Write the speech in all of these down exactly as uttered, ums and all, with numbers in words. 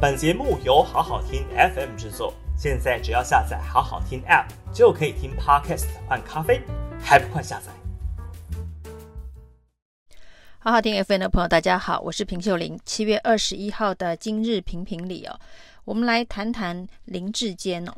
本节目由好好听 F M 制作，现在只要下载好好听 App 就可以听 Podcast 换咖啡，还不快下载？好好听 F M 的朋友，大家好，我是平秀玲。七月二十一号的今日评评理哦，我们来谈谈林智坚哦。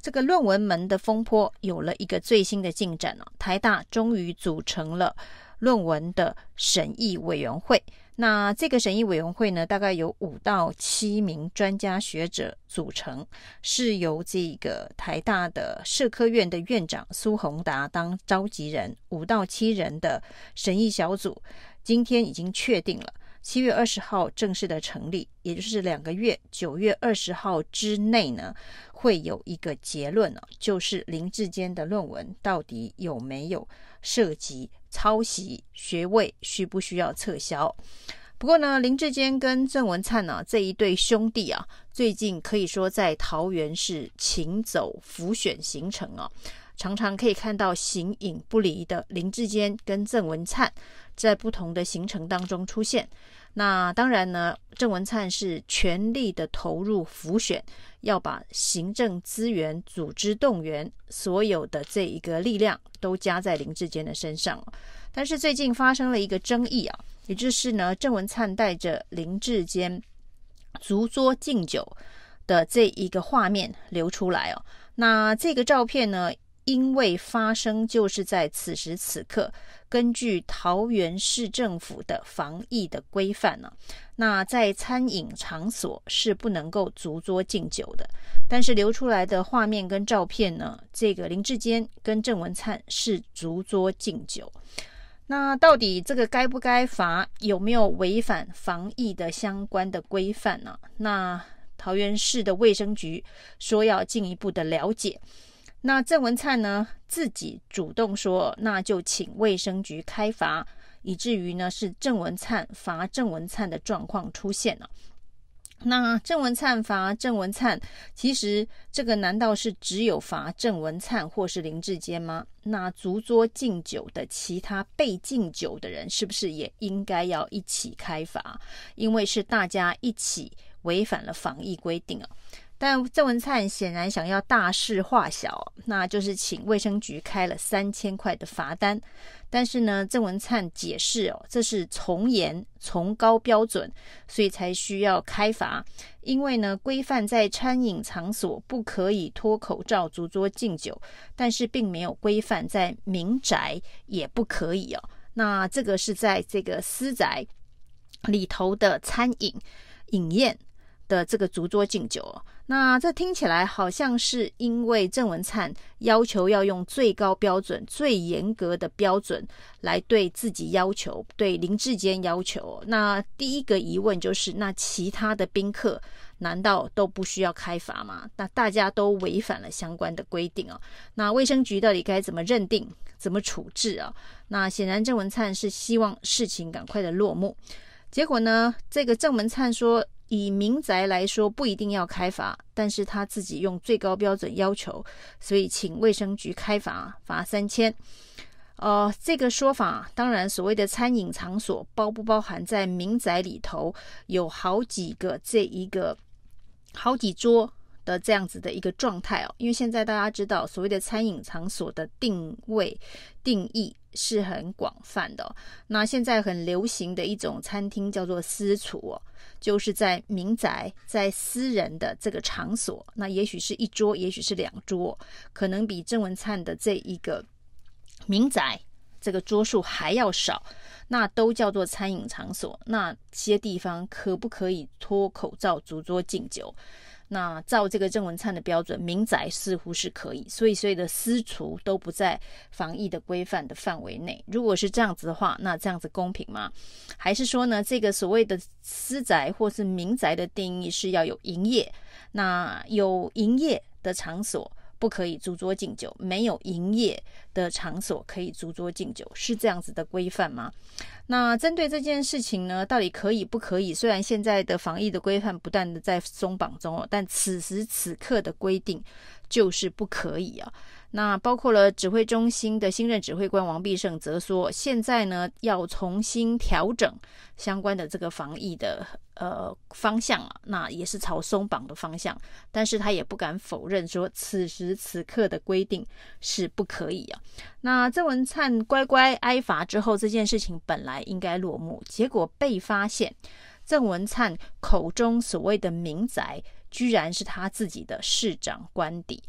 这个论文门的风波有了一个最新的进展哦，台大终于组成了论文的审议委员会。那这个审议委员会呢，大概有五到七名专家学者组成，是由这个台大的社科院的院长苏宏达当召集人，五到七人的审议小组，今天已经确定了。七月二十号正式的成立，也就是两个月，九月二十号之内呢，会有一个结论哦，就是林智坚的论文到底有没有涉及抄袭，学位需不需要撤销？不过呢，林智坚跟郑文灿呢、啊、这一对兄弟啊，最近可以说在桃园市行走浮选行程啊，常常可以看到形影不离的林智坚跟郑文灿在不同的行程当中出现。那当然呢，郑文灿是全力的投入辅选，要把行政资源、组织动员所有的这一个力量都加在林智坚的身上。但是最近发生了一个争议啊，也就是呢，郑文灿带着林智坚足桌敬酒的这一个画面流出来哦。那这个照片呢，因为发生就是在此时此刻，根据桃园市政府的防疫的规范呢、啊，那在餐饮场所是不能够足桌敬酒的。但是流出来的画面跟照片呢，这个林智坚跟郑文灿是足桌敬酒。那到底这个该不该罚？有没有违反防疫的相关的规范呢、啊？那桃园市的卫生局说要进一步的了解。那郑文灿呢自己主动说，那就请卫生局开罚，以至于呢是郑文灿罚郑文灿的状况出现了。那郑文灿罚郑文灿，其实这个难道是只有罚郑文灿或是林智坚吗？那足桌敬酒的其他被敬酒的人是不是也应该要一起开罚？因为是大家一起违反了防疫规定啊。但郑文灿显然想要大事化小，那就是请卫生局开了三千块的罚单。但是呢，郑文灿解释哦，这是从严从高标准，所以才需要开罚。因为呢，规范在餐饮场所不可以脱口罩足桌敬酒，但是并没有规范在民宅也不可以哦。那这个是在这个私宅里头的餐饮饮宴的这个足桌敬酒、哦、那这听起来好像是因为郑文灿要求要用最高标准、最严格的标准来对自己要求，对林智坚要求、哦、那第一个疑问就是，那其他的宾客难道都不需要开罚吗？那大家都违反了相关的规定、哦、那卫生局到底该怎么认定、怎么处置啊？那显然郑文灿是希望事情赶快的落幕。结果呢，这个郑文灿说以民宅来说不一定要开罚，但是他自己用最高标准要求，所以请卫生局开罚，罚三千。呃，这个说法当然所谓的餐饮场所包不包含在民宅里头有好几个这一个好几桌的这样子的一个状态哦，因为现在大家知道所谓的餐饮场所的定位定义是很广泛的、哦、那现在很流行的一种餐厅叫做私厨哦，就是在民宅在私人的这个场所，那也许是一桌，也许是两桌，可能比郑文灿的这一个民宅这个桌数还要少，那都叫做餐饮场所。那些地方可不可以脱口罩足桌敬酒？那照这个郑文灿的标准，民宅似乎是可以，所以所有的私厨都不在防疫的规范的范围内。如果是这样子的话，那这样子公平吗？还是说呢，这个所谓的私宅或是民宅的定义是要有营业，那有营业的场所不可以足桌敬酒，没有营业的场所可以足桌敬酒，是这样子的规范吗？那针对这件事情呢，到底可以不可以？虽然现在的防疫的规范不断的在松绑中，但此时此刻的规定就是不可以啊。那包括了指挥中心的新任指挥官王必胜则说，现在呢要重新调整相关的这个防疫的呃方向啊，那也是朝松绑的方向，但是他也不敢否认说此时此刻的规定是不可以啊。那郑文灿乖乖挨罚之后，这件事情本来应该落幕，结果被发现郑文灿口中所谓的民宅居然是他自己的市长官邸。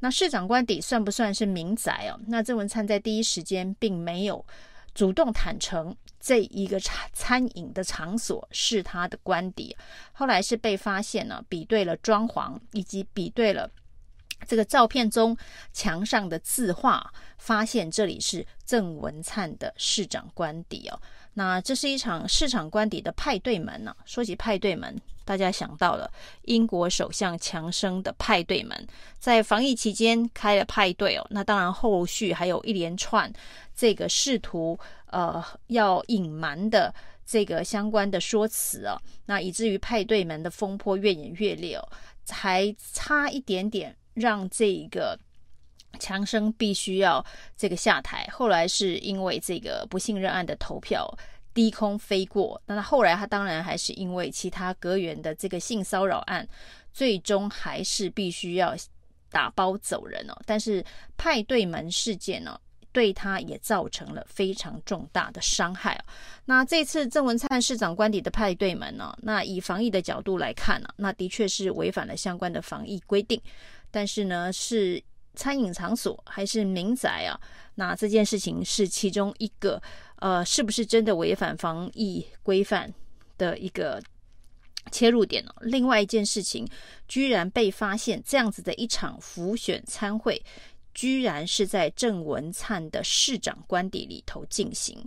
那市长官邸算不算是民宅哦？那郑文灿在第一时间并没有主动坦诚这一个餐饮的场所是他的官邸，后来是被发现了，比对了装潢以及比对了这个照片中墙上的字画，发现这里是郑文灿的市长官邸哦。那这是一场市长官邸的派对门呢、啊。说起派对门，大家想到了英国首相强生的派对门，在防疫期间开了派对哦。那当然，后续还有一连串这个试图呃要隐瞒的这个相关的说辞哦。那以至于派对门的风波越演越烈哦，还差一点点让这个强生必须要这个下台，后来是因为这个不信任案的投票低空飞过，那后来他当然还是因为其他阁员的这个性骚扰案，最终还是必须要打包走人哦。但是派对门事件呢、哦？对他也造成了非常重大的伤害、啊、那这次郑文灿市长官邸的派对门呢、啊？那以防疫的角度来看、啊、那的确是违反了相关的防疫规定，但是呢，是餐饮场所还是民宅啊？那这件事情是其中一个呃，是不是真的违反防疫规范的一个切入点、哦、另外一件事情，居然被发现这样子的一场浮选餐会居然是在郑文灿的市长官邸里头进行。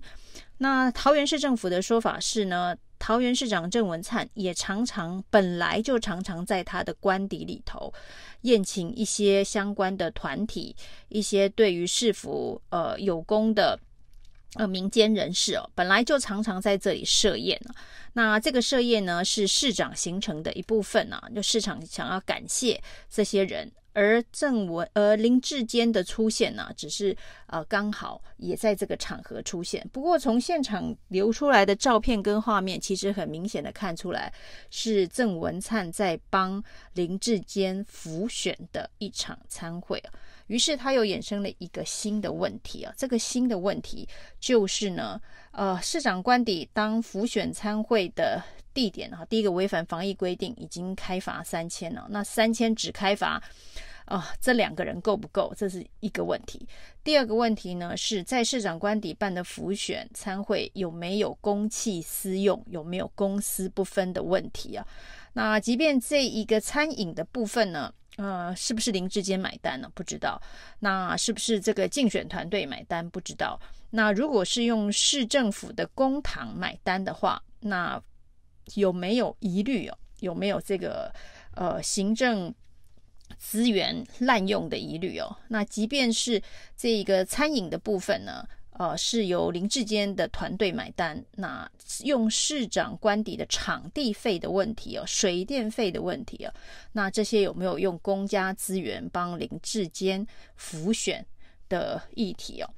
那桃园市政府的说法是呢，桃园市长郑文灿也常常本来就常常在他的官邸里头宴请一些相关的团体，一些对于市府呃有功的呃，民间人士哦，本来就常常在这里设宴、啊、那这个设宴呢，是市长形成的一部分啊，就市长想要感谢这些人，而郑文而林志坚的出现呢、啊，只是呃刚好也在这个场合出现。不过从现场流出来的照片跟画面，其实很明显的看出来是郑文灿在帮林志坚辅选的一场餐会、啊。于是他又衍生了一个新的问题啊，这个新的问题就是呢，呃，市长官邸当辅选参会的地点啊，第一个违反防疫规定，已经开罚三千了，那三千只开罚啊，这两个人够不够？这是一个问题。第二个问题呢，是在市长官邸办的辅选参会有没有公器私用，有没有公私不分的问题啊？那即便这一个餐饮的部分呢？呃，是不是林志坚买单呢？不知道。那是不是这个竞选团队买单？不知道。那如果是用市政府的公帑买单的话，那有没有疑虑哦？有没有这个呃行政资源滥用的疑虑哦？那即便是这个餐饮的部分呢？呃，是由林志坚的团队买单，那用市长官邸的场地费的问题哦，水电费的问题哦，那这些有没有用公家资源帮林志坚辅选的议题哦？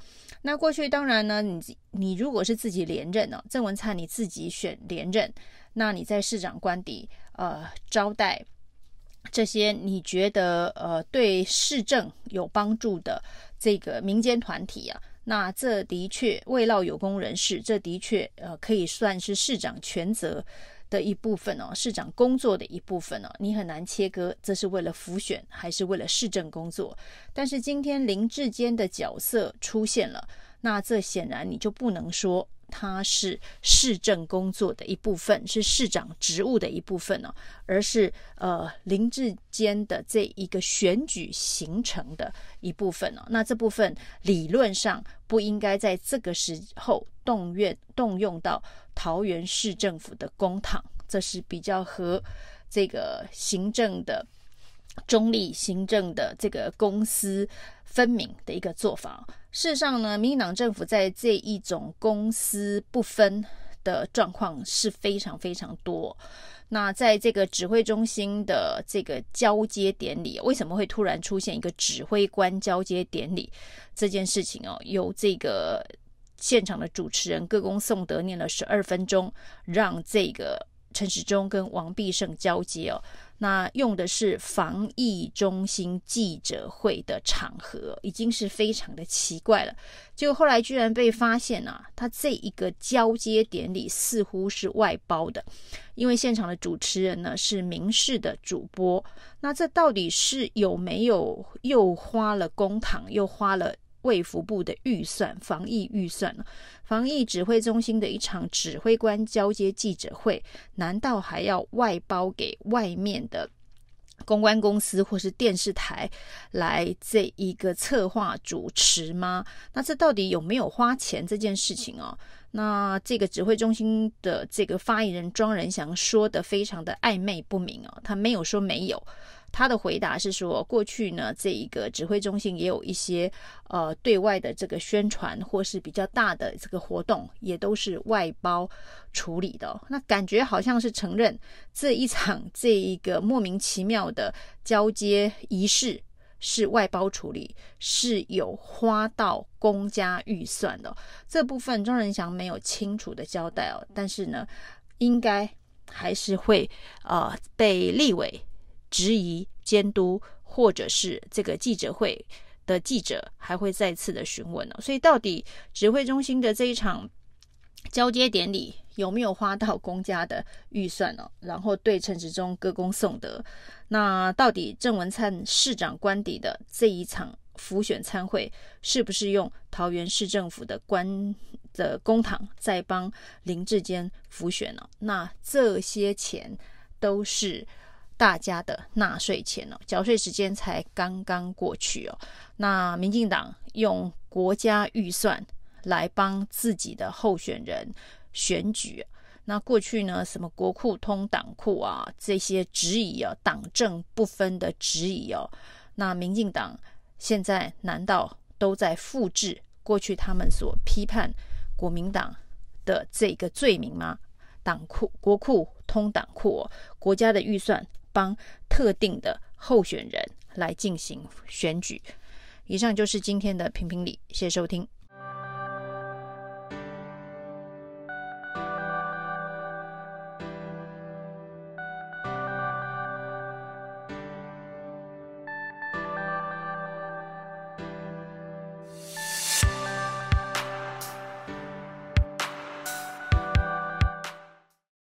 那过去当然呢，你你如果是自己连任哦，郑文灿你自己选连任，那你在市长官邸呃招待这些你觉得呃对市政有帮助的这个民间团体啊。那这的确慰劳有功人士，这的确呃可以算是市长权责的一部分哦，市长工作的一部分哦，你很难切割，这是为了辅选还是为了市政工作？但是今天林志坚的角色出现了，那这显然你就不能说他是市政工作的一部分，是市长职务的一部分哦，而是呃林志坚的这一个选举形成的一部分哦。那这部分理论上不应该在这个时候动用动用到桃园市政府的公帑，这是比较和这个行政的中立行政的这个公私分明的一个做法。事实上呢，民进党政府在这一种公私不分的状况是非常非常多。那在这个指挥中心的这个交接典礼，为什么会突然出现一个指挥官交接典礼这件事情哦？由这个现场的主持人歌功颂德念了十二分钟，让这个陈时中跟王必胜交接哦。那用的是防疫中心记者会的场合，已经是非常的奇怪了。结果后来居然被发现啊，他这一个交接典礼似乎是外包的，因为现场的主持人呢是民视的主播。那这到底是有没有又花了公帑，又花了卫福部的预算，防疫预算，防疫指挥中心的一场指挥官交接记者会，难道还要外包给外面的公关公司或是电视台来这一个策划主持吗？那这到底有没有花钱这件事情哦？那这个指挥中心的这个发言人庄人祥说的非常的暧昧不明哦，他没有说没有。他的回答是说，过去呢，这一个指挥中心也有一些呃对外的这个宣传或是比较大的这个活动，也都是外包处理的哦。那感觉好像是承认这一场这一个莫名其妙的交接仪式是外包处理，是有花到公家预算的哦。这部分庄人祥没有清楚的交代哦，但是呢，应该还是会呃被立委质疑监督，或者是这个记者会的记者还会再次的询问哦。所以到底指挥中心的这一场交接典礼有没有花到公家的预算哦？然后对陈时中歌功颂德，那到底郑文灿市长官邸的这一场辅选参会是不是用桃园市政府的官的公帑在帮林志坚辅选哦？那这些钱都是大家的纳税钱哦，缴税时间才刚刚过去哦。那民进党用国家预算来帮自己的候选人选举，那过去呢，什么国库通党库啊，这些质疑啊，党政不分的质疑哦。那民进党现在难道都在复制过去他们所批判国民党的这个罪名吗？党库、国库通党库哦，国家的预算帮特定的候选人来进行选举。以上就是今天的评评理，谢谢收听。